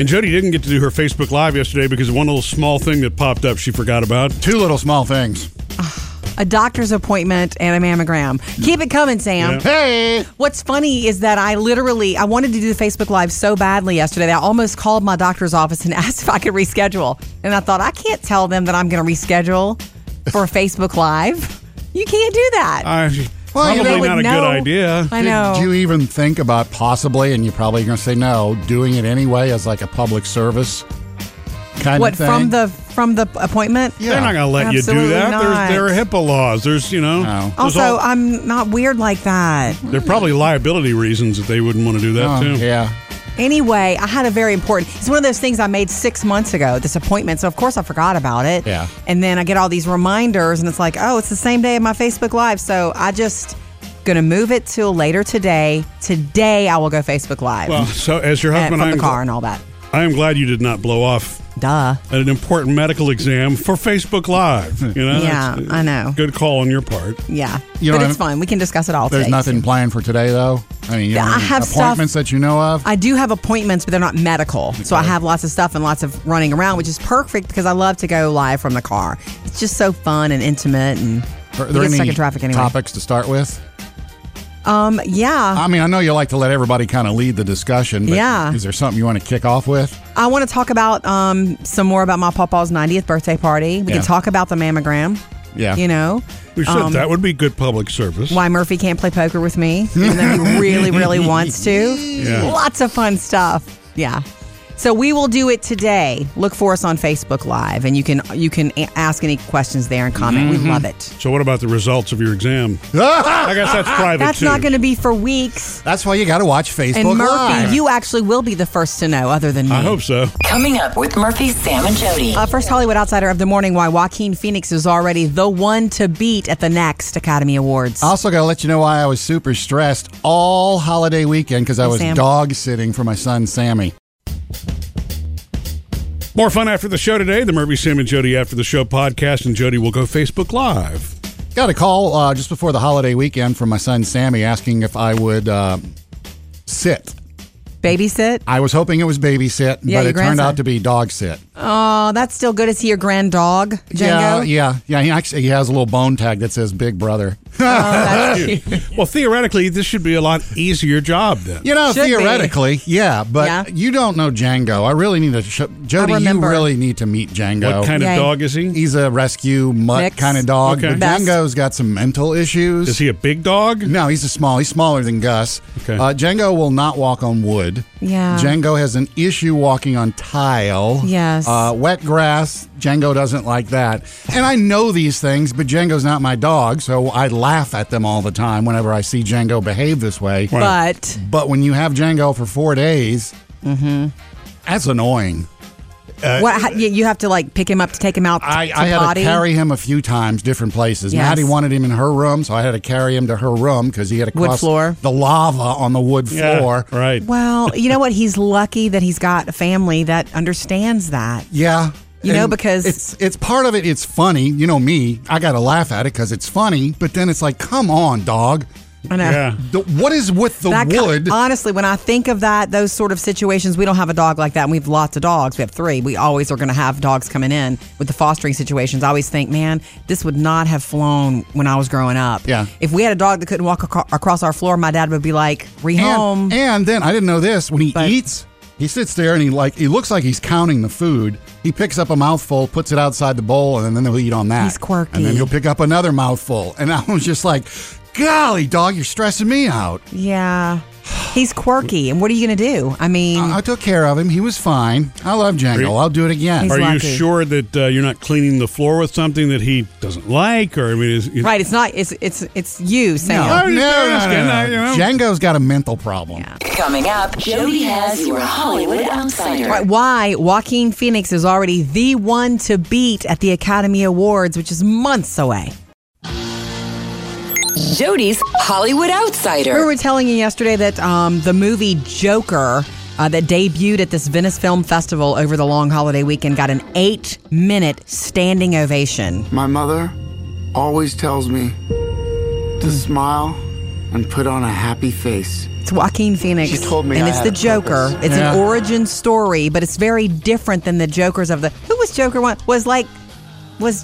And Jody didn't get to do her Facebook Live yesterday because of one little small thing that popped up she forgot about. Two little small things. A doctor's appointment and a mammogram. Keep it coming, Sam. Yeah. Hey! What's funny is that I wanted to do the Facebook Live so badly yesterday that I almost called my doctor's office and asked if I could reschedule. And I thought, I can't tell them that I'm going to reschedule for a Facebook Live. You can't do that. Probably not a good idea. I know. Did you even think about possibly, and you're probably going to say no, doing it anyway as like a public service kind of thing? What, from the appointment? Yeah. They're not going to let Absolutely you do that. There are HIPAA laws. There's Also, I'm not weird like that. There are probably liability reasons that they wouldn't want to do that too. Yeah. Anyway, I had a very important... It's one of those things I made 6 months ago, this appointment, so of course I forgot about it. Yeah. And then I get all these reminders, and it's like, oh, it's the same day of my Facebook Live, so I just... going to move it till later today. Today, I will go Facebook Live. Well, so as your husband... From the car and all that. I am glad you did not blow off... Duh. An important medical exam for Facebook Live. Yeah, I know. Good call on your part. Yeah. But it's fine. We can discuss it all today. There's nothing planned for today, though? I mean, I have appointments that you know of? I do have appointments, but they're not medical. Okay. So I have lots of stuff and lots of running around, which is perfect because I love to go live from the car. It's just so fun and intimate. And are there any topics to start with? Yeah. I mean, I know you like to let everybody kind of lead the discussion, but is there something you want to kick off with? I want to talk about some more about my Pawpaw's 90th birthday party. We can talk about the mammogram. Yeah. We said that would be good public service. Why Murphy can't play poker with me, even though he really, really wants to. Yeah. Lots of fun stuff. Yeah. So we will do it today. Look for us on Facebook Live, and you can ask any questions there and comment. Mm-hmm. We love it. So what about the results of your exam? I guess that's private, That's not going to be for weeks. That's why you got to watch Facebook Live. And Murphy, you actually will be the first to know, other than me. I hope so. Coming up with Murphy, Sam, and Jody. First Hollywood Outsider of the morning, why Joaquin Phoenix is already the one to beat at the next Academy Awards. I also got to let you know why I was super stressed all holiday weekend, because I was dog sitting for my son, Sammy. More fun after the show today. The Murphy, Sam, and Jody After the Show podcast, and Jody will go Facebook Live. Got a call just before the holiday weekend from my son Sammy asking if I would sit. Babysit? I was hoping it was babysit, but it turned out to be dog sit. Oh, that's still good. Is he your grand dog, Django? Yeah. He has a little bone tag that says Big Brother. Well, theoretically, this should be a lot easier job then. But you don't know Django. I really need to... Jody, you really need to meet Django. What kind of dog is he? He's a rescue mutt kind of dog. Okay. Django's got some mental issues. Is he a big dog? No, he's He's smaller than Gus. Okay. Django will not walk on wood. Yeah. Django has an issue walking on tile. Yes. Wet grass. Django doesn't like that. And I know these things, but Django's not my dog, so I laugh at them all the time whenever I see Django behave this way. Right. But when you have Django for 4 days, that's annoying. You have to pick him up to take him out to carry him a few times, different places. Yes. Maddie wanted him in her room, so I had to carry him to her room because he had to cross the lava on the wood floor. Right. Well, you know what? He's lucky that he's got a family that understands that. Yeah. Because... It's part of it. It's funny. You know me. I got to laugh at it because it's funny. But then it's like, come on, dog. I know. Yeah. What is with the wood? Honestly, when I think of those sort of situations, we don't have a dog like that. And we have lots of dogs. We have 3. We always are going to have dogs coming in with the fostering situations. I always think, man, this would not have flown when I was growing up. Yeah. If we had a dog that couldn't walk across our floor, my dad would be like, rehome. And then, I didn't know this, when he eats... He sits there and he looks like he's counting the food. He picks up a mouthful, puts it outside the bowl, and then he'll eat on that. He's quirky. And then he'll pick up another mouthful. And I was just like, golly, dog, you're stressing me out. Yeah. He's quirky. And what are you going to do? I mean... I took care of him. He was fine. I love Django. I'll do it again. Are you sure that you're not cleaning the floor with something that he doesn't like? Or I mean, right. It's not. It's you, Sam. No. Django's got a mental problem. Yeah. Coming up, Jody has your Hollywood Outsider. Right, why Joaquin Phoenix is already the one to beat at the Academy Awards, which is months away. Jody's Hollywood Outsider. We were telling you yesterday that the movie Joker that debuted at this Venice Film Festival over the long holiday weekend got an 8-minute standing ovation. My mother always tells me to smile and put on a happy face. It's Joaquin Phoenix. She told me, and it's the Joker. Purpose. It's an origin story, but it's very different than the Jokers of the. Who was Joker one? Was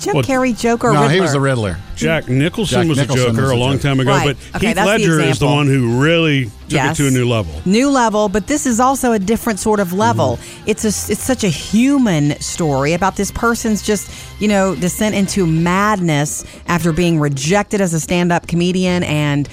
Jim Carrey Joker? No, Riddler? He was the Riddler. Jack Nicholson was a Joker a long time ago, right. But okay, Heath Ledger is the one who really took it to a new level. New level, but this is also a different sort of level. Mm-hmm. It's such a human story about this person's just, descent into madness after being rejected as a stand-up comedian and,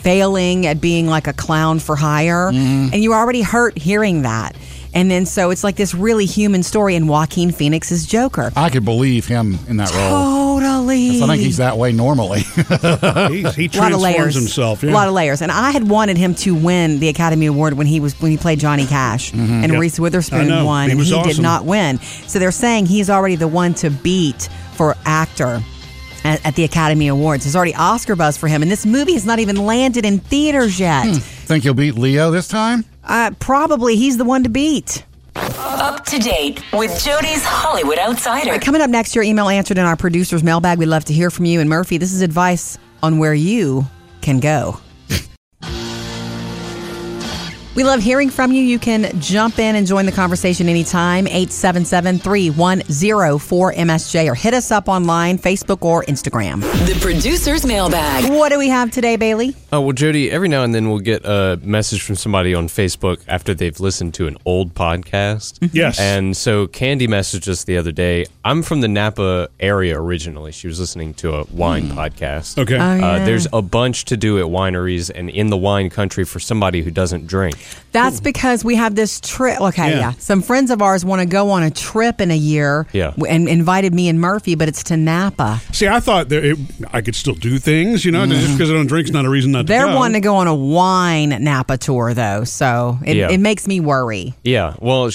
failing at being like a clown for hire. Mm-hmm. And you were already hurt hearing that. And then so it's like this really human story in Joaquin Phoenix's Joker. I could believe him in that role. Totally. I think he's that way normally. he transforms himself. Yeah. A lot of layers. And I had wanted him to win the Academy Award when he played Johnny Cash. Mm-hmm. And Reese Witherspoon won. And he awesome. Did not win. So they're saying he's already the one to beat for actor at the Academy Awards. There's already Oscar buzz for him. And this movie has not even landed in theaters yet. Think he'll beat Leo this time? Probably. He's the one to beat. Up to date with Jody's Hollywood Outsider. Right, coming up next, your email answered in our producer's mailbag. We'd love to hear from you. And Murphy, this is advice on where you can go. We love hearing from you. You can jump in and join the conversation anytime. 877-310-4MSJ or hit us up online, Facebook or Instagram. The producer's mailbag. What do we have today, Bailey? Oh, well, Jody, every now and then we'll get a message from somebody on Facebook after they've listened to an old podcast. Yes. And so Candy messaged us the other day. I'm from the Napa area originally. She was listening to a wine podcast. Okay. Oh, yeah. There's a bunch to do at wineries and in the wine country for somebody who doesn't drink. That's because we have this trip. Okay, yeah. Some friends of ours want to go on a trip in a year and invited me and Murphy, but it's to Napa. See, I thought I could still do things, just because I don't drink is not a reason not to go. They're wanting to go on a wine Napa tour, though, so it makes me worry. Yeah, well,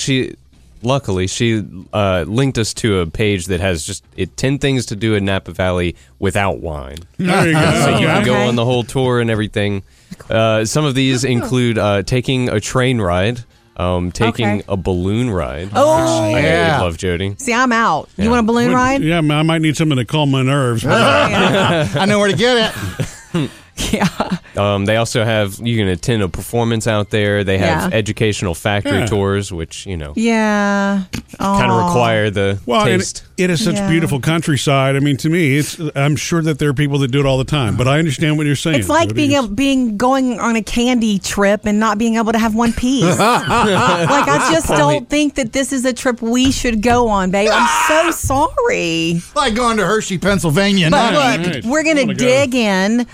Luckily, she linked us to a page that has 10 things to do in Napa Valley without wine. There you go. So you can go on the whole tour and everything. Some of these include taking a train ride, taking a balloon ride. Oh, I love, Jody. See, I'm out. Yeah. You want a balloon ride? Yeah, I might need something to calm my nerves. I know where to get it. Yeah. They also have, you can attend a performance out there. They have educational factory tours, which, kind of require the taste. It is such beautiful countryside. I mean, to me, I'm sure that there are people that do it all the time, but I understand what you're saying. It's like going on a candy trip and not being able to have one piece. I just don't think that this is a trip we should go on, babe. I'm so sorry. Like going to Hershey, Pennsylvania. But look, we're going to dig in.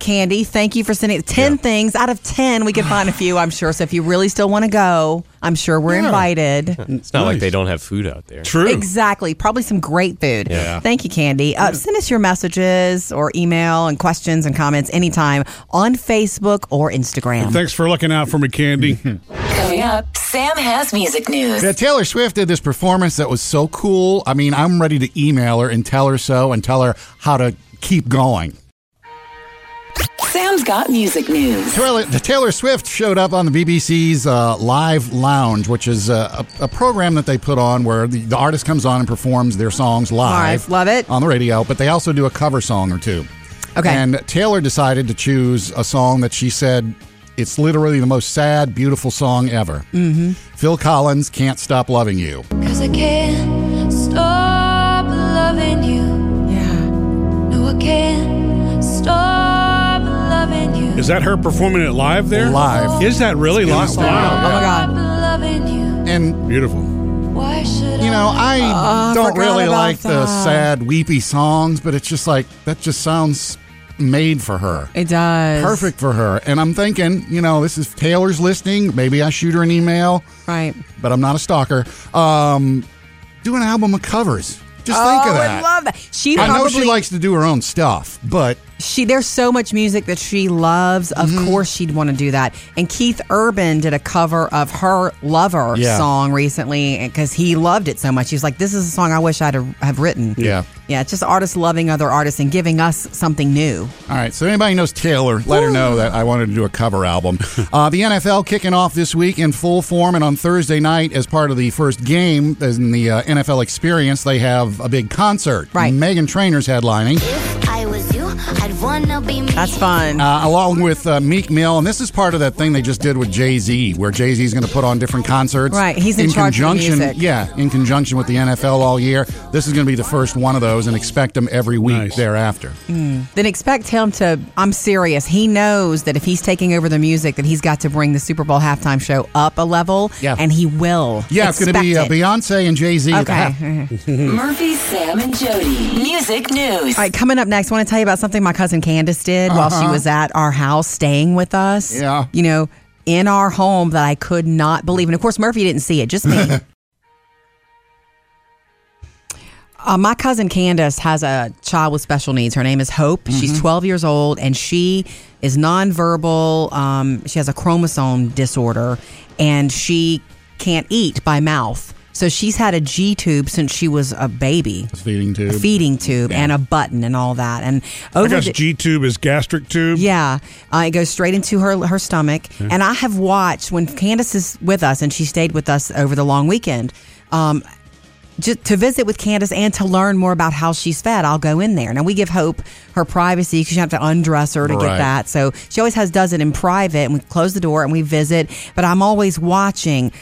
Candy, thank you for sending 10 things. Out of 10, we could find a few, I'm sure. So if you really still want to go, I'm sure we're invited. It's not like they don't have food out there. True. Exactly. Probably some great food. Yeah. Thank you, Candy. Send us your messages or email and questions and comments anytime on Facebook or Instagram. And thanks for looking out for me, Candy. Coming up, Sam has music news. Yeah, Taylor Swift did this performance that was so cool. I mean, I'm ready to email her and tell her so and tell her how to keep going. Sam's got music news. Taylor Swift showed up on the BBC's Live Lounge, which is a program that they put on where the artist comes on and performs their songs live. Love it. On the radio, but they also do a cover song or two. Okay. And Taylor decided to choose a song that she said, it's literally the most sad, beautiful song ever. Mm-hmm. Phil Collins, Can't Stop Loving You. 'Cause I can't stop loving you. Yeah. No, I can't stop. Is that her performing it live there? Live. Is that really live? Wow. Oh, my God. And beautiful. I don't really like the sad, weepy songs, but it's just like, that just sounds made for her. It does. Perfect for her. And I'm thinking, this is Taylor's listening. Maybe I shoot her an email. Right. But I'm not a stalker. Do an album of covers. Just think of that. I love that. I know she likes to do her own stuff, but there's so much music that she loves. Of course she'd want to do that. And Keith Urban did a cover of her Lover song recently because he loved it so much. He was like, this is a song I wish I'd have written. Yeah. Yeah, it's just artists loving other artists and giving us something new. All right, so anybody who knows Taylor, let her know that I wanted to do a cover album. The NFL kicking off this week in full form, and on Thursday night, as part of the first game in the NFL experience, they have a big concert. Right. Meghan Trainor's headlining. If I was you, I'd That's fun. Along with Meek Mill, and this is part of that thing they just did with Jay-Z, where Jay-Z is going to put on different concerts. Right, he's in charge of the music. Yeah, in conjunction with the NFL all year. This is going to be the first one of those, and expect them every week thereafter. Then expect him to, I'm serious, he knows that if he's taking over the music, that he's got to bring the Super Bowl halftime show up a level, and he will. Yeah, it's going to be Beyonce and Jay-Z. Okay. Murphy, Sam, and Jody. Music news. All right, coming up next, I want to tell you about something my cousin Candace did while she was at our house staying with us. Yeah. You know, in our home, that I could not believe. And of course, Murphy didn't see it, just me. My cousin Candace has a child with special needs. Her name is Hope. Mm-hmm. She's 12 years old, and she is nonverbal. She has a chromosome disorder, and she can't eat by mouth. So she's had a G-tube since she was a baby. A feeding tube. A feeding tube and a button and all that. And over I guess G-tube is gastric tube. Yeah. It goes straight into her stomach. Okay. And I have watched, when Candace is with us, and she stayed with us over the long weekend, just to visit with Candace and to learn more about how she's fed, I'll go in there. Now, we give Hope her privacy because you have to undress her to get that. So she always does it in private, and we close the door and we visit. But I'm always watching.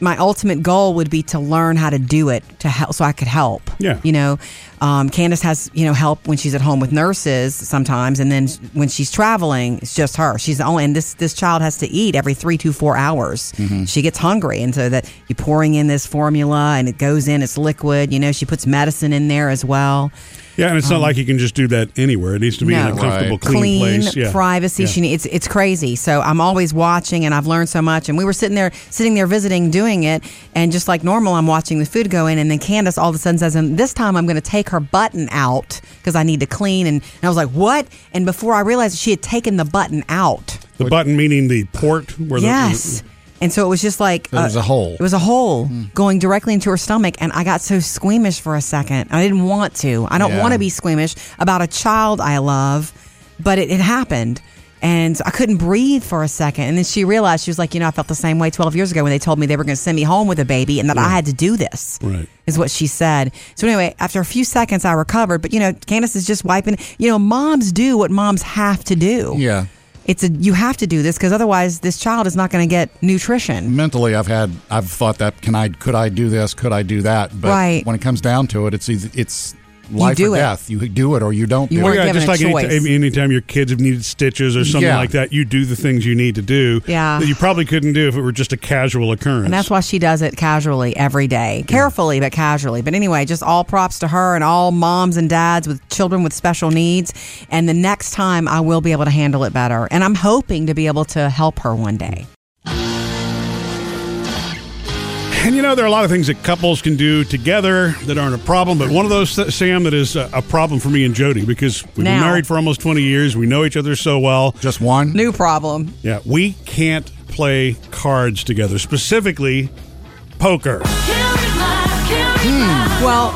My ultimate goal would be to learn how to do it to help, so I could help. Yeah, you know, Candace has help when she's at home with nurses sometimes, and then when she's traveling, it's just her. She's the only, and this child has to eat every 3 to 4 hours. Mm-hmm. She gets hungry, and so that you're pouring in this formula, and it goes in. It's liquid. You know, she puts medicine in there as well. Yeah, and it's not like you can just do that anywhere. It needs to be in a comfortable, clean place. Yeah. Privacy. Yeah. It's crazy. So I'm always watching, and I've learned so much. And we were sitting there visiting, doing it, and just like normal, I'm watching the food go in, and then Candace all of a sudden says, "And this time I'm going to take her button out because I need to clean." And I was like, "What?" And before I realized, she had taken the button out. The button meaning the port. Where yes. And so it was just like... It was a hole. It was a hole going directly into her stomach, and I got so squeamish for a second. I didn't want to. I don't want to be squeamish about a child I love, but it happened. And I couldn't breathe for a second. And then she realized, she was like, I felt the same way 12 years ago when they told me they were going to send me home with a baby and that I had to do this, is what she said. So anyway, after a few seconds, I recovered. But, Candace is just wiping. Moms do what moms have to do. Yeah. You have to do this because otherwise this child is not going to get nutrition. Mentally, I've thought that could I do this? Could I do that? But when it comes down to it, it's life or death. You do it or you don't do it. Yeah, just like anytime your kids have needed stitches or something like that, you do the things you need to do that you probably couldn't do if it were just a casual occurrence. And that's why she does it casually every day. Carefully, but casually. But anyway, just all props to her and all moms and dads with children with special needs. And the next time I will be able to handle it better. And I'm hoping to be able to help her one day. And there are a lot of things that couples can do together that aren't a problem, but one of those, Sam, that is a problem for me and Jody because we've been married for almost 20 years. We know each other so well. Just one? New problem. Yeah. We can't play cards together, specifically poker. Well,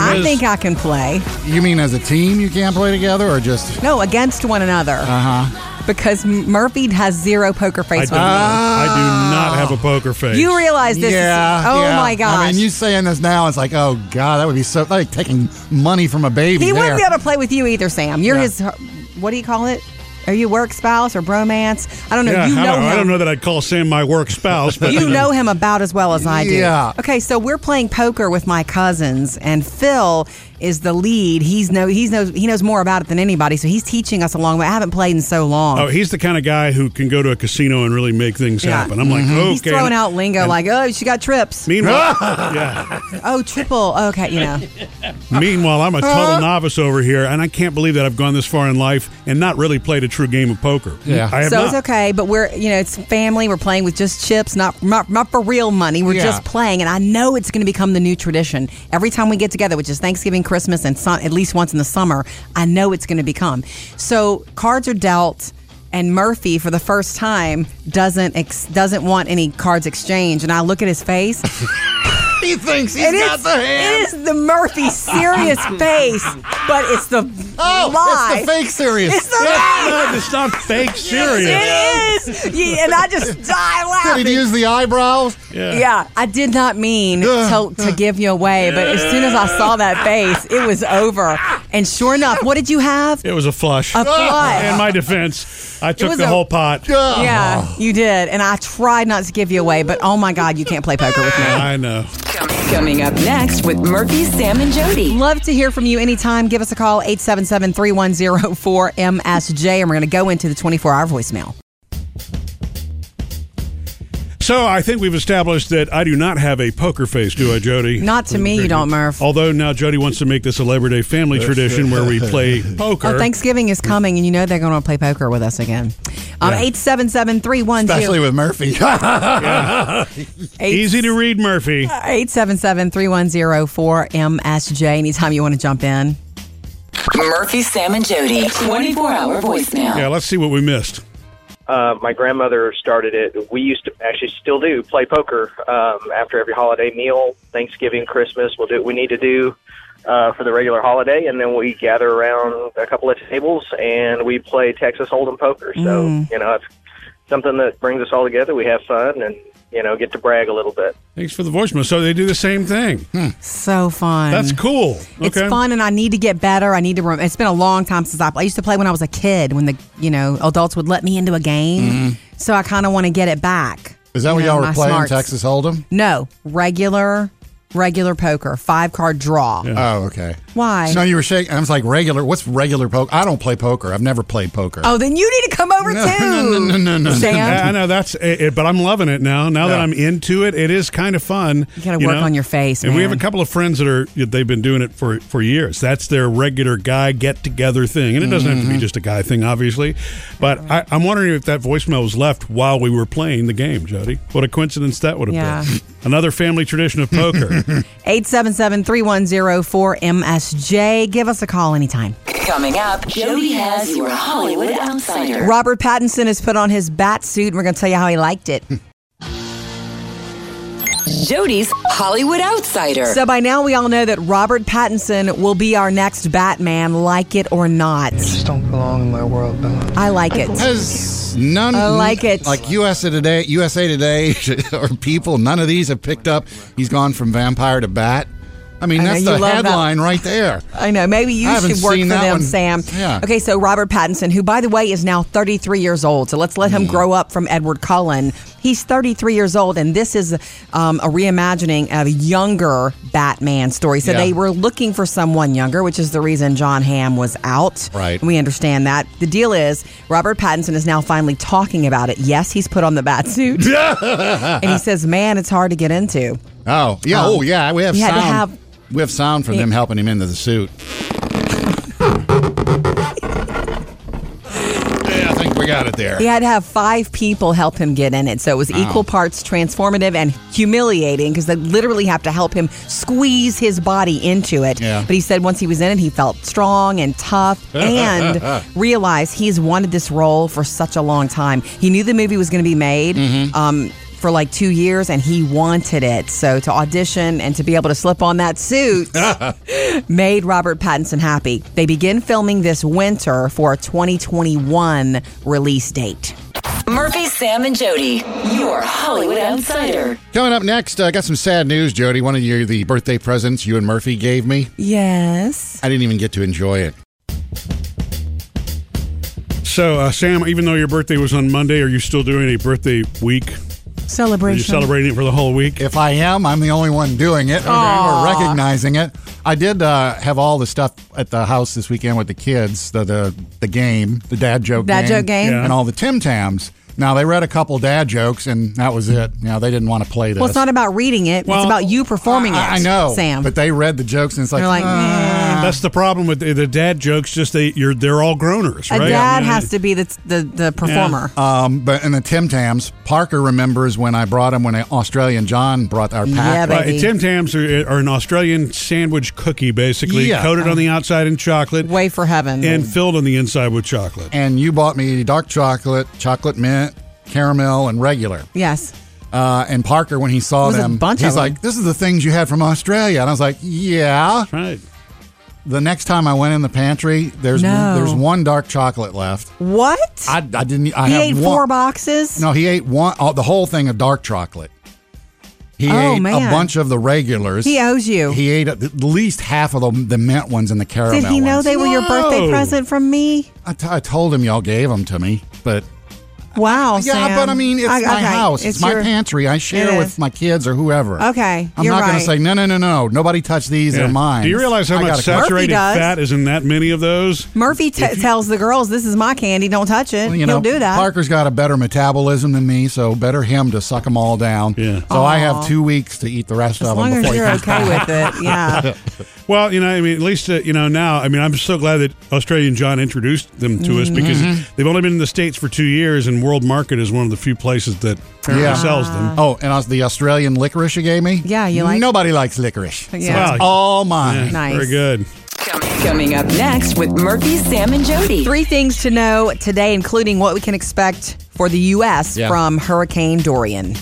I think I can play. You mean as a team you can't play together or just... No, against one another. Uh-huh. Because Murphy has zero poker face with me. I do not have a poker face. You realize this is... Oh, my gosh. I mean, you saying this now, it's like, oh, God, that would be so... Like taking money from a baby He wouldn't be able to play with you either, Sam. You're his... What do you call it? Are you work spouse or bromance? I don't know. Yeah, you know him. I don't know that I'd call Sam my work spouse. But you know him about as well as I do. Yeah. Okay, so we're playing poker with my cousins, and Phil... is the lead. He knows more about it than anybody, so he's teaching us along the way. I haven't played in so long. Oh, he's the kind of guy who can go to a casino and really make things happen. I'm like, okay. He's throwing out lingo like, oh, she got trips. Meanwhile, oh, triple. Okay, Meanwhile, I'm a total novice over here, and I can't believe that I've gone this far in life and not really played a true game of poker. Yeah, I have so not. It's okay, but we're it's family. We're playing with just chips, not for real money. We're just playing, and I know it's going to become the new tradition every time we get together, which is Thanksgiving, Christmas, and at least once in the summer. I know it's going to become. So cards are dealt, and Murphy, for the first time, doesn't want any cards exchanged. And I look at his face. He thinks he's got the hand. It is the Murphy serious face, but it's the Oh, lie. It's the fake serious. It's the lie. It's not fake serious. Yes, it is. Yeah, and I just die laughing. Did he use the eyebrows? Yeah. I did not mean to give you away, but as soon as I saw that face, it was over. And sure enough, what did you have? It was a flush. A flush. In my defense, I took the whole pot. Yeah, you did. And I tried not to give you away, but oh my God, you can't play poker with me. I know. Coming up next with Murphy, Sam, and Jody. Love to hear from you anytime. Give us a call, 877-3104-MSJ, and we're going to go into the 24-hour voicemail. So I think we've established that I do not have a poker face, do I, Jody? Not to me, you don't, Murph. Although now Jody wants to make this a Labor Day family tradition where we play poker. Oh, Thanksgiving is coming, and you know they're going to play poker with us again. 877-310. Especially with Murphy. Easy to read, Murphy. 877-310-4MSJ. Anytime you want to jump in. Murphy, Sam, and Jody. 24-hour voicemail. Yeah, let's see what we missed. My grandmother started it. We used to actually still do play poker after every holiday meal, Thanksgiving, Christmas. We'll do what we need to do for the regular holiday, and then we gather around a couple of tables and we play Texas Hold'em poker. So you know, it's something that brings us all together. We have fun and you know get to brag a little bit. Thanks for the voicemail. So they do the same thing. So fun. That's cool. Okay. It's fun, and I need to get better. I need to. It's been a long time since I used to play when I was a kid. When the adults would let me into a game, so I kind of want to get it back. Is that what y'all were playing? Smarts. Texas Hold'em? No, regular poker, 5-card draw. Yeah. Oh, okay. Why? So you were shaking. I was like, regular? What's regular poker? I don't play poker. I've never played poker. Oh, then you need to come over too. No, Sam? I know that's it, but I'm loving it now. Now that I'm into it, it is kind of fun. You got to work on your face, man. And we have a couple of friends they've been doing it for years. That's their regular guy get-together thing. And it doesn't have to be just a guy thing, obviously. But I'm wondering if that voicemail was left while we were playing the game, Jody. What a coincidence that would have been. Another family tradition of poker. 877-310-4MSJ. Give us a call anytime. Coming up, Jody has your Hollywood Outsider. Robert Pattinson has put on his bat suit, and we're going to tell you how he liked it. Jody's Hollywood Outsider. So by now we all know that Robert Pattinson will be our next Batman, like it or not. You just don't belong in my world, though. I like it. I like it. Like USA Today, or People, none of these have picked up. He's gone from vampire to bat. I mean, that's the headline right there. I know. Maybe you should work for them, Sam. Yeah. Okay, so Robert Pattinson, who, by the way, is now 33 years old. So let's let him grow up from Edward Cullen. He's 33 years old, and this is a reimagining of a younger Batman story. So they were looking for someone younger, which is the reason John Hamm was out. Right. We understand that. The deal is Robert Pattinson is now finally talking about it. Yes, he's put on the bat suit. And he says, man, it's hard to get into. Oh, yeah. We have sound. We have sound from them helping him into the suit. I think we got it there. He had to have 5 people help him get in it, so it was equal parts transformative and humiliating because they literally have to help him squeeze his body into it. Yeah. But he said once he was in it, he felt strong and tough and realized he's wanted this role for such a long time. He knew the movie was going to be made. For like 2 years, and he wanted it. So to audition and to be able to slip on that suit made Robert Pattinson happy. They begin filming this winter for a 2021 release date. Murphy, Sam, and Jody, your Hollywood Outsider. Coming up next, I got some sad news, Jody. One of the birthday presents you and Murphy gave me. Yes. I didn't even get to enjoy it. So, Sam, even though your birthday was on Monday, are you still doing a birthday week celebration? Are you celebrating it for the whole week? If I am, I'm the only one doing it or recognizing it. I did have all the stuff at the house this weekend with the kids, the game, the dad joke game, and all the Tim Tams. Now, they read a couple dad jokes, and that was it. Now, they didn't want to play this. Well, it's not about reading it. Well, it's about you performing it, I know, Sam. But they read the jokes, and it's like, that's the problem with the dad jokes, just they're all groaners, right? A dad has to be the performer. Yeah. But in the Tim Tams, Parker remembers when I brought him, when Australian John brought our pack. Yeah, baby. Tim Tams are an Australian sandwich cookie, basically, coated on the outside in chocolate. Way for heaven. And filled on the inside with chocolate. And you bought me dark chocolate, chocolate mint, caramel, and regular. Yes. And Parker, when he saw them, he's like, this is the things you had from Australia. And I was like, yeah. That's right. The next time I went in the pantry, there's one dark chocolate left. What? I didn't. He ate 4 boxes. No, he ate the whole thing of dark chocolate. He ate a bunch of the regulars. He owes you. He ate at least half of the mint ones and the caramel ones. Did he know they were your birthday present from me? I told him y'all gave them to me, but. Wow, yeah, Sam. But I mean, it's my house. It's my pantry. I share with my kids or whoever. Okay, I'm not going to say, no. Nobody touched these. Yeah. They're mine. Do you realize how much saturated fat is in that many of those? Murphy tells the girls, this is my candy. Don't touch it. Well, he'll do that. Parker's got a better metabolism than me, so better him to suck them all down. Yeah. So I have 2 weeks to eat the rest of them before you're okay with it. Yeah. Well, I mean, at least, now, I mean, I'm so glad that Australian John introduced them to us because they've only been in the States for 2 years, and World Market is one of the few places that apparently sells them. Oh, and the Australian licorice you gave me? Yeah, you like Nobody likes licorice. Yeah. So it's all mine. Yeah, nice. Very good. Coming up next with Murphy, Sam, and Jody. 3 things to know today, including what we can expect for the U.S. from Hurricane Dorian.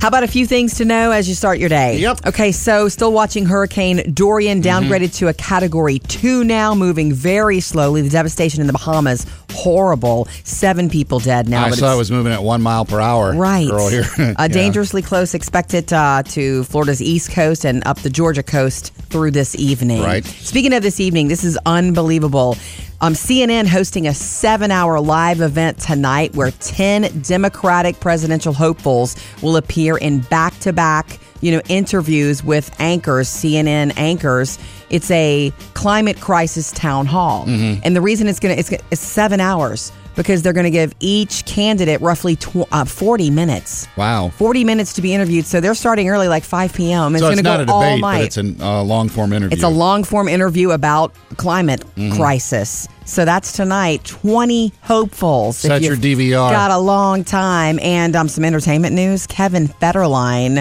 How about a few things to know as you start your day? Yep. Okay, so still watching Hurricane Dorian, downgraded to a Category 2 now, moving very slowly. The devastation in the Bahamas, horrible. 7 people dead now. I saw it was moving at 1 mile per hour. Right. Earlier. Dangerously close, expected to Florida's east coast and up the Georgia coast through this evening. Right. Speaking of this evening, this is unbelievable. CNN hosting a 7-hour live event tonight where 10 Democratic presidential hopefuls will appear in back-to-back, interviews with anchors, CNN anchors. It's a climate crisis town hall. Mm-hmm. And the reason it's 7 hours because they're going to give each candidate roughly 40 minutes. Wow. 40 minutes to be interviewed. So they're starting early, like 5 p.m. So it's not a debate, but it's a long-form interview. It's a long-form interview about climate crisis. So that's tonight. 20 hopefuls. Set your DVR. Got a long time. And some entertainment news. Kevin Federline,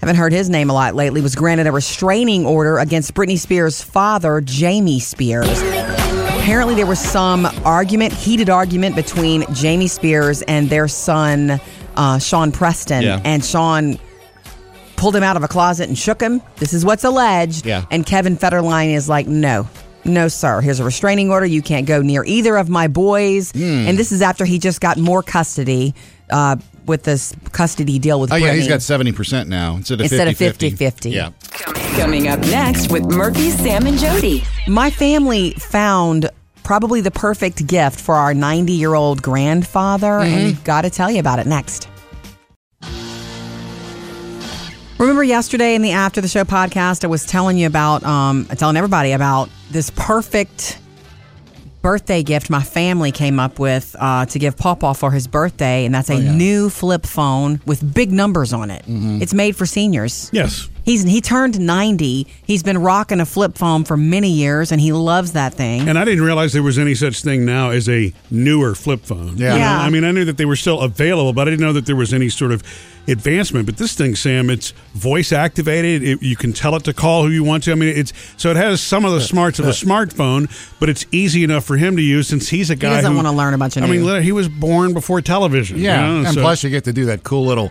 haven't heard his name a lot lately, was granted a restraining order against Britney Spears' father, Jamie Spears. Apparently there was some heated argument between Jamie Spears and their son, Sean Preston. Yeah. And Sean pulled him out of a closet and shook him. This is what's alleged. Yeah. And Kevin Federline is like, no, sir. Here's a restraining order. You can't go near either of my boys. Mm. And this is after he just got more custody with this custody deal with Britney. Oh, yeah, he's got 70% now instead of 50-50. Yeah. Coming up next with Murphy, Sam, and Jody. My family found probably the perfect gift for our 90-year-old grandfather, and got to tell you about it next. Remember yesterday in the After the Show podcast, I was telling you about, telling everybody about this perfect birthday gift my family came up with to give Pawpaw for his birthday, and that's a new flip phone with big numbers on it. Mm-hmm. It's made for seniors. Yes. He turned 90. He's been rocking a flip phone for many years, and he loves that thing. And I didn't realize there was any such thing now as a newer flip phone. Yeah. Yeah. I mean, I knew that they were still available, but I didn't know that there was any sort of advancement. But this thing, Sam, it's voice activated. You can tell it to call who you want to. I mean, it has some of the smarts of a smartphone, but it's easy enough for him to use since he's a guy who doesn't want to learn a bunch of new. I mean, he was born before television. Yeah, plus you get to do that cool little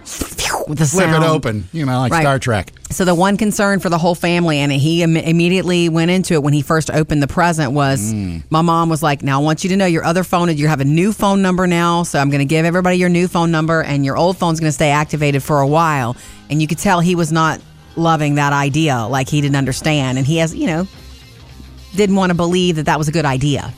with the flip sound. It open, like Star Trek. So the one concern for the whole family, and he immediately went into it when he first opened the present, was my mom was like, now I want you to know your other phone, you have a new phone number now, so I'm going to give everybody your new phone number, and your old phone's going to stay activated for a while. And you could tell he was not loving that idea, like he didn't understand, and he has, didn't want to believe that was a good idea.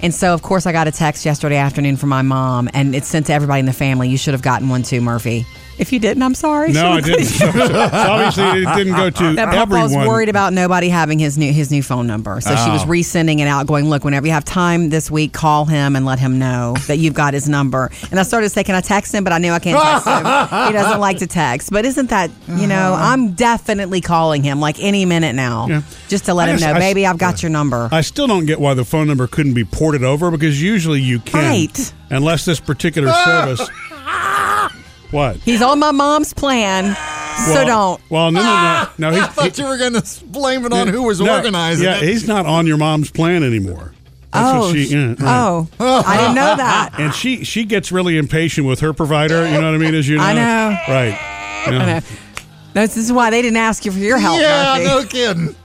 And so, of course, I got a text yesterday afternoon from my mom, and it's sent to everybody in the family. You should have gotten one too, Murphy. If you didn't, I'm sorry. No, I didn't. Obviously, it didn't go to everyone. I was worried about nobody having his new phone number. So she was resending it out going, look, whenever you have time this week, call him and let him know that you've got his number. And I started to say, can I text him? But I knew I can't text him. He doesn't like to text. But isn't that, I'm definitely calling him like any minute now just to let him know, baby, I've got your number. I still don't get why the phone number couldn't be ported over because usually you can. Right. Unless this particular service... What? He's on my mom's plan, so don't. Well, no. I thought you were going to blame it on who was organizing it. Yeah, he's not on your mom's plan anymore. That's what she, right. Oh, I didn't know that. And she gets really impatient with her provider, you know what I mean? As you know. I know. Right. You know. I know. This is why they didn't ask you for your help, Murphy. Yeah, no kidding.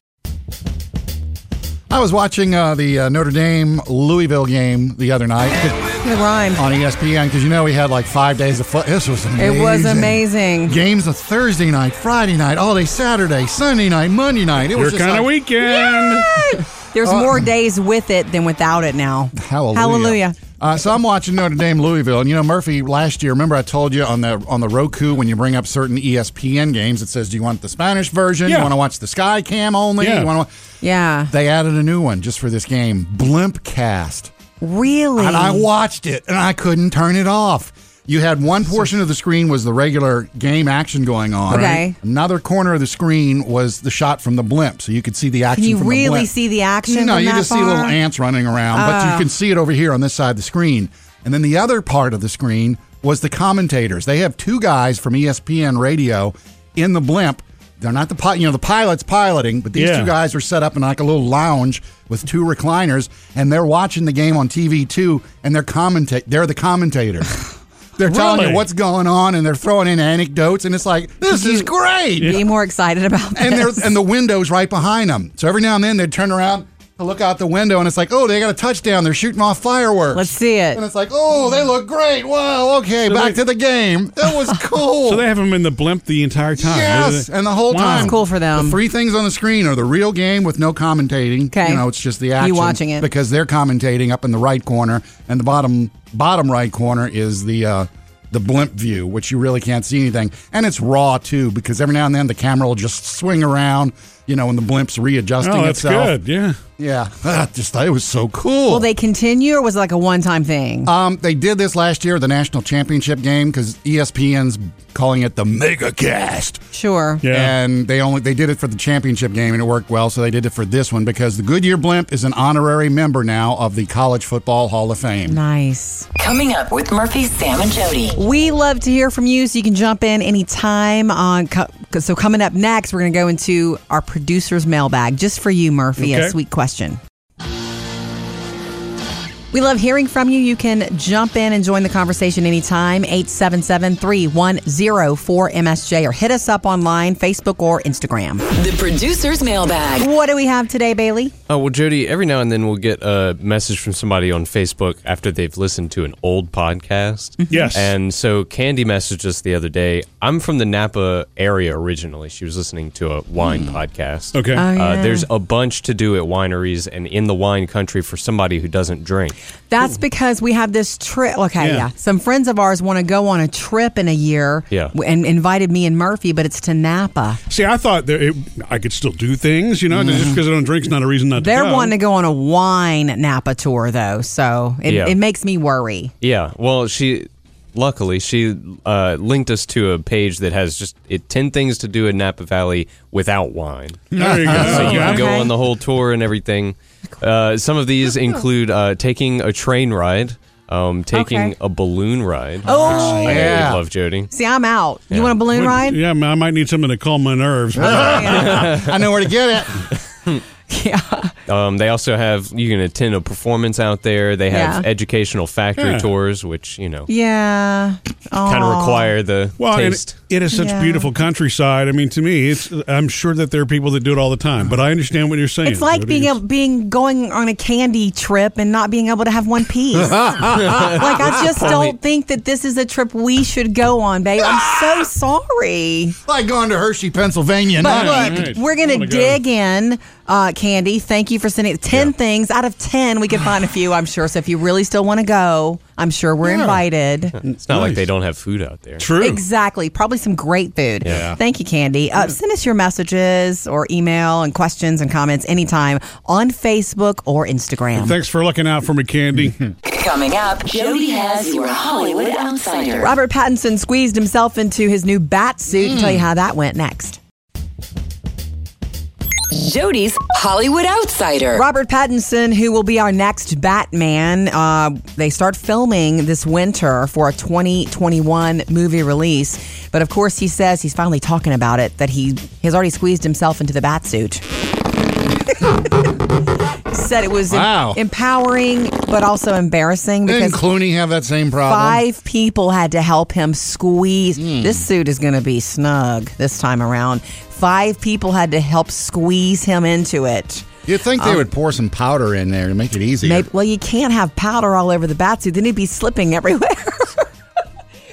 I was watching the Notre Dame-Louisville game the other night. It rhymed. On ESPN, because you know we had like 5 days of football. This was amazing. It was amazing. Games of Thursday night, Friday night, all day Saturday, Sunday night, Monday night. It was your kind of weekend. Yay! There's more days with it than without it now. Hallelujah. Hallelujah. So I'm watching Notre Dame-Louisville, and you know, Murphy, last year, remember I told you on the Roku, when you bring up certain ESPN games, it says, do you want the Spanish version? Yeah. You want to watch the Sky Cam only? Yeah. They added a new one just for this game, Blimpcast. Really? And I watched it, and I couldn't turn it off. You had one portion of the screen was the regular game action going on. Okay. Right? Another corner of the screen was the shot from the blimp, so you could see the action from the blimp. Can you really see the action? No, you just see little ants running around, but you can see it over here on this side of the screen. And then the other part of the screen was the commentators. They have two guys from ESPN Radio in the blimp. They're not the pilot's piloting, but these two guys are set up in like a little lounge with two recliners, and they're watching the game on TV too, and they're the commentators. They're telling you what's going on, and they're throwing in anecdotes, and it's like, this is great. Be more excited about this. And the window's right behind them. So every now and then, they'd turn around to look out the window, and it's like, oh, they got a touchdown. They're shooting off fireworks. Let's see it. And it's like, oh, they look great. Wow, okay, back to the game. That was cool. So they have them in the blimp the entire time. Yes, and the whole time. That's cool for them. The three things on the screen are the real game with no commentating. Okay. You know, it's just the action. You watching it. Because they're commentating up in the right corner, and the bottom right corner is the blimp view, which you really can't see anything. And it's raw, too, because every now and then the camera will just swing around, you know, and the blimp's readjusting itself. Oh, that's good, yeah. Yeah. It was so cool. Will they continue, or was it like a one-time thing? They did this last year, the national championship game, because ESPN's calling it the MegaCast. Sure. Yeah. And they did it for the championship game, and it worked well, so they did it for this one, because the Goodyear Blimp is an honorary member now of the College Football Hall of Fame. Nice. Coming up with Murphy, Sam, and Jody. We love to hear from you, so you can jump in anytime. So coming up next, we're going to go into our producer's mailbag, just for you, Murphy, a sweet question. We love hearing from you. You can jump in and join the conversation anytime, 877-310-4MSJ, or hit us up online, Facebook or Instagram. The producer's mailbag. What do we have today, Bailey? Oh, well, Jody, every now and then we'll get a message from somebody on Facebook after they've listened to an old podcast. Yes. And so Candy messaged us the other day. I'm from the Napa area originally. She was listening to a wine podcast. Okay. Oh, yeah. There's a bunch to do at wineries and in the wine country for somebody who doesn't drink. That's because we have this trip. Okay, yeah. Some friends of ours want to go on a trip in a year and invited me and Murphy, but it's to Napa. See, I thought I could still do things, you know, just because I don't drink is not a reason not to go. They're wanting to go on a wine Napa tour, though, so it makes me worry. Yeah, well, Luckily, she linked us to a page that has 10 things to do in Napa Valley without wine. There you go. So you can go on the whole tour and everything. Some of these include taking a train ride, taking a balloon ride. Oh, which I love, Jody. See, I'm out. Yeah. You want a balloon ride? Yeah, I might need something to calm my nerves. I know where to get it. Yeah. They also have, you can attend a performance out there. They have educational factory tours, which, you know. Yeah. Kind of require the taste. It is such beautiful countryside. I mean, to me, I'm sure that there are people that do it all the time, but I understand what you're saying. It's like going on a candy trip and not being able to have one piece. Like, I just don't think that this is a trip we should go on, babe. I'm so sorry. Like going to Hershey, Pennsylvania. But look, we're going to dig in. Candy, thank you for sending 10 things. Out of 10, we can find a few, I'm sure. So if you really still want to go, I'm sure we're invited. It's not like they don't have food out there. True. Exactly. Probably some great food. Yeah. Thank you, Candy. Send us your messages or email and questions and comments anytime on Facebook or Instagram. And thanks for looking out for me, Candy. Coming up, Jody has your Hollywood Outsider. Robert Pattinson squeezed himself into his new bat suit. I'll tell you how that went next. Jody's Hollywood Outsider. Robert Pattinson, who will be our next Batman, they start filming this winter for a 2021 movie release. But of course, he says he's finally talking about it, that he has already squeezed himself into the bat suit. Said it was empowering, but also embarrassing. Didn't Clooney have that same problem? 5 people had to help him squeeze. This suit is going to be snug this time around. 5 people had to help squeeze him into it. You'd think they would pour some powder in there to make it easier. Well, you can't have powder all over the batsuit. Then he'd be slipping everywhere.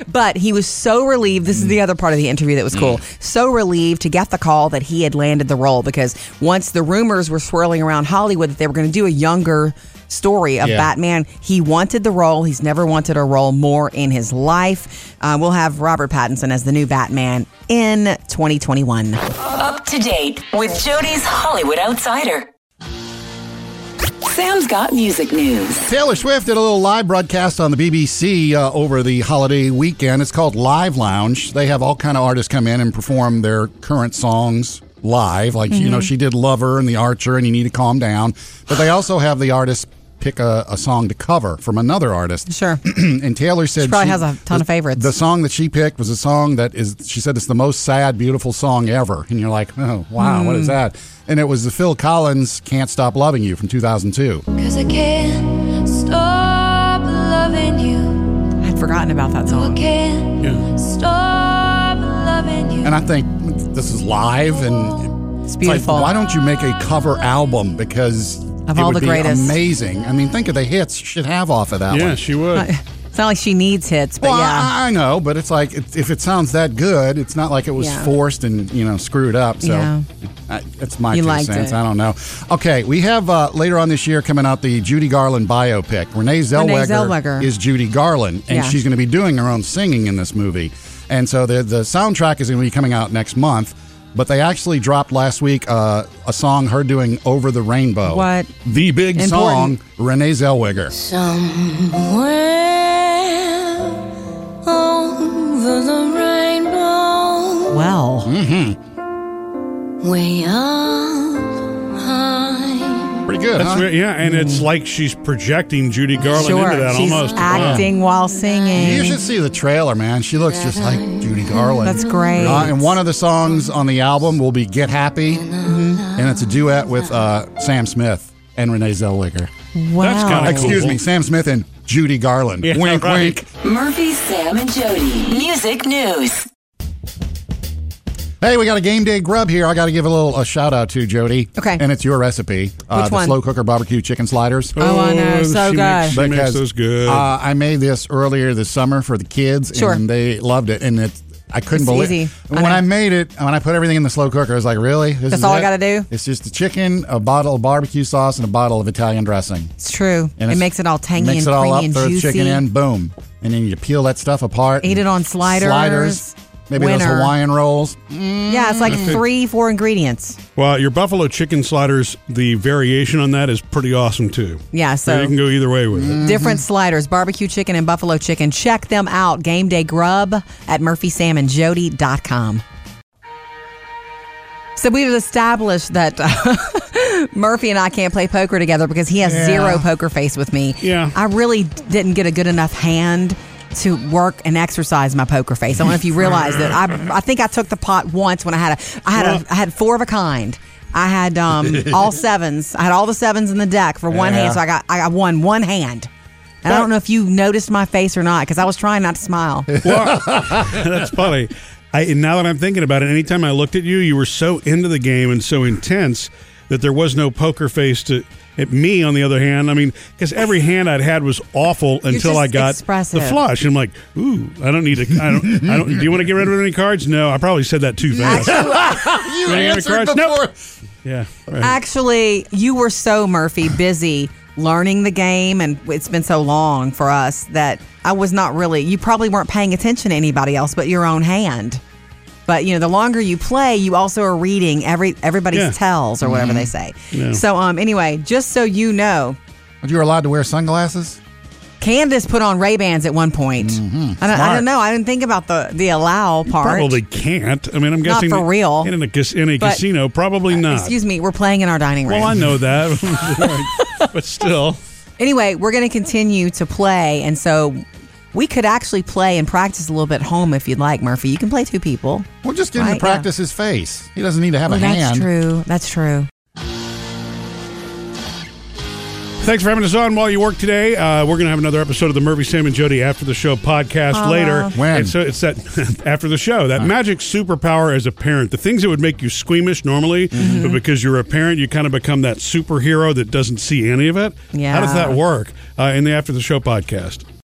But he was so relieved. This is the other part of the interview that was cool. So relieved to get the call that he had landed the role, because once the rumors were swirling around Hollywood that they were going to do a younger story of Batman, he wanted the role. He's never wanted a role more in his life. We'll have Robert Pattinson as the new Batman in 2021. Up to date with Jody's Hollywood Outsider. Sam's got music news. Taylor Swift did a little live broadcast on the BBC over the holiday weekend. It's called Live Lounge. They have all kind of artists come in and perform their current songs live. Like, you know, she did Lover and The Archer and You Need to Calm Down. But they also have the artists pick a song to cover from another artist. Sure. And Taylor said she probably has a ton of favorites. The song that she picked was a song that is, she said, it's the most sad, beautiful song ever. And you're like, oh, wow, what is that? And it was the Phil Collins Can't Stop Loving You from 2002. 'Cause I can't stop loving you. I'd forgotten about that song. I can't stop loving you. And I think this is live, and it's beautiful. Like, why don't you make a cover album? Because of all the greatest. Amazing. I mean, think of the hits she'd have off of that one. Yeah, she would. It's not like she needs hits, but I know, but it's like, if it sounds that good, it's not like it was forced and, you know, screwed up. So that's my two cents. I don't know. Okay, we have later on this year coming out the Judy Garland biopic. Renee Zellweger is Judy Garland, and she's going to be doing her own singing in this movie. And so the soundtrack is going to be coming out next month. But they actually dropped last week a song, her doing Over the Rainbow. What? The big important song, Renee Zellweger. Somewhere over the rainbow. Wow. Mm-hmm. Way up high. Pretty good, that's weird, yeah, and it's like she's projecting Judy Garland into that she's almost. Acting while singing. You should see the trailer, man. She looks just like Judy Garland. That's great. And one of the songs on the album will be Get Happy, and it's a duet with Sam Smith and Renee Zellweger. Wow. That's kind of cool. Excuse me, Sam Smith and Judy Garland. Yeah, wink, wink. Murphy, Sam, and Jody. Music news. Hey, we got a game day grub here. I got to give a shout out to Jody. Okay. And it's your recipe. Which one? The slow cooker barbecue chicken sliders. Oh, I know. So good. She makes those good. I made this earlier this summer for the kids, and they loved it. And I couldn't believe it. When I made it, when I put everything in the slow cooker, I was like, really? That's all I got to do? It's just the chicken, a bottle of barbecue sauce, and a bottle of Italian dressing. It's true. And it makes it all tangy and creamy and juicy. Mix it all up, throw the chicken in, boom. And then you peel that stuff apart. Eat it on sliders. Maybe those Hawaiian rolls. Yeah, it's like 3-4 ingredients. Well, your buffalo chicken sliders, the variation on that is pretty awesome, too. Yeah, so you can go either way with it. Different sliders, barbecue chicken and buffalo chicken. Check them out. Gameday Grub at murphysamandjody.com. So we've established that Murphy and I can't play poker together because he has zero poker face with me. Yeah. I really didn't get a good enough hand to work and exercise my poker face. I don't know if you realize that. I think I took the pot once when I had four of a kind. I had all sevens. I had all the sevens in the deck for one hand, so I won one hand. And I don't know if you noticed my face or not, because I was trying not to smile. Well, that's funny. Now that I'm thinking about it, anytime I looked at you, you were so into the game and so intense that there was no poker face to... At me, on the other hand, I mean, because every hand I'd had was awful until I got the flush. And I'm like, ooh, I don't need to. I don't. Do you want to get rid of any cards? No, I probably said that too fast. You answered before. Nope. Yeah. Right. Actually, you were so, Murphy, busy learning the game, and it's been so long for us that I was not really. You probably weren't paying attention to anybody else but your own hand. But, you know, the longer you play, you also are reading everybody's tells or whatever they say. Yeah. So, anyway, just so you know. You were allowed to wear sunglasses? Candace put on Ray-Bans at one point. Mm-hmm. I don't know. I didn't think about the allow part. You probably can't. I mean, I'm guessing. Not for real. In a casino, probably not. Excuse me. We're playing in our dining room. Well, I know that. But still. Anyway, we're going to continue to play. And so... We could actually play and practice a little bit at home if you'd like, Murphy. You can play two people. We'll just get him to practice his face. He doesn't need to have a hand. That's true. thanks for having us on while you work today. We're going to have another episode of the Murphy, Sam, and Jody After the Show podcast later. When? And so it's that after the show, that magic superpower as a parent, the things that would make you squeamish normally, but because you're a parent, you kind of become that superhero that doesn't see any of it. Yeah. How does that work in the After the Show podcast?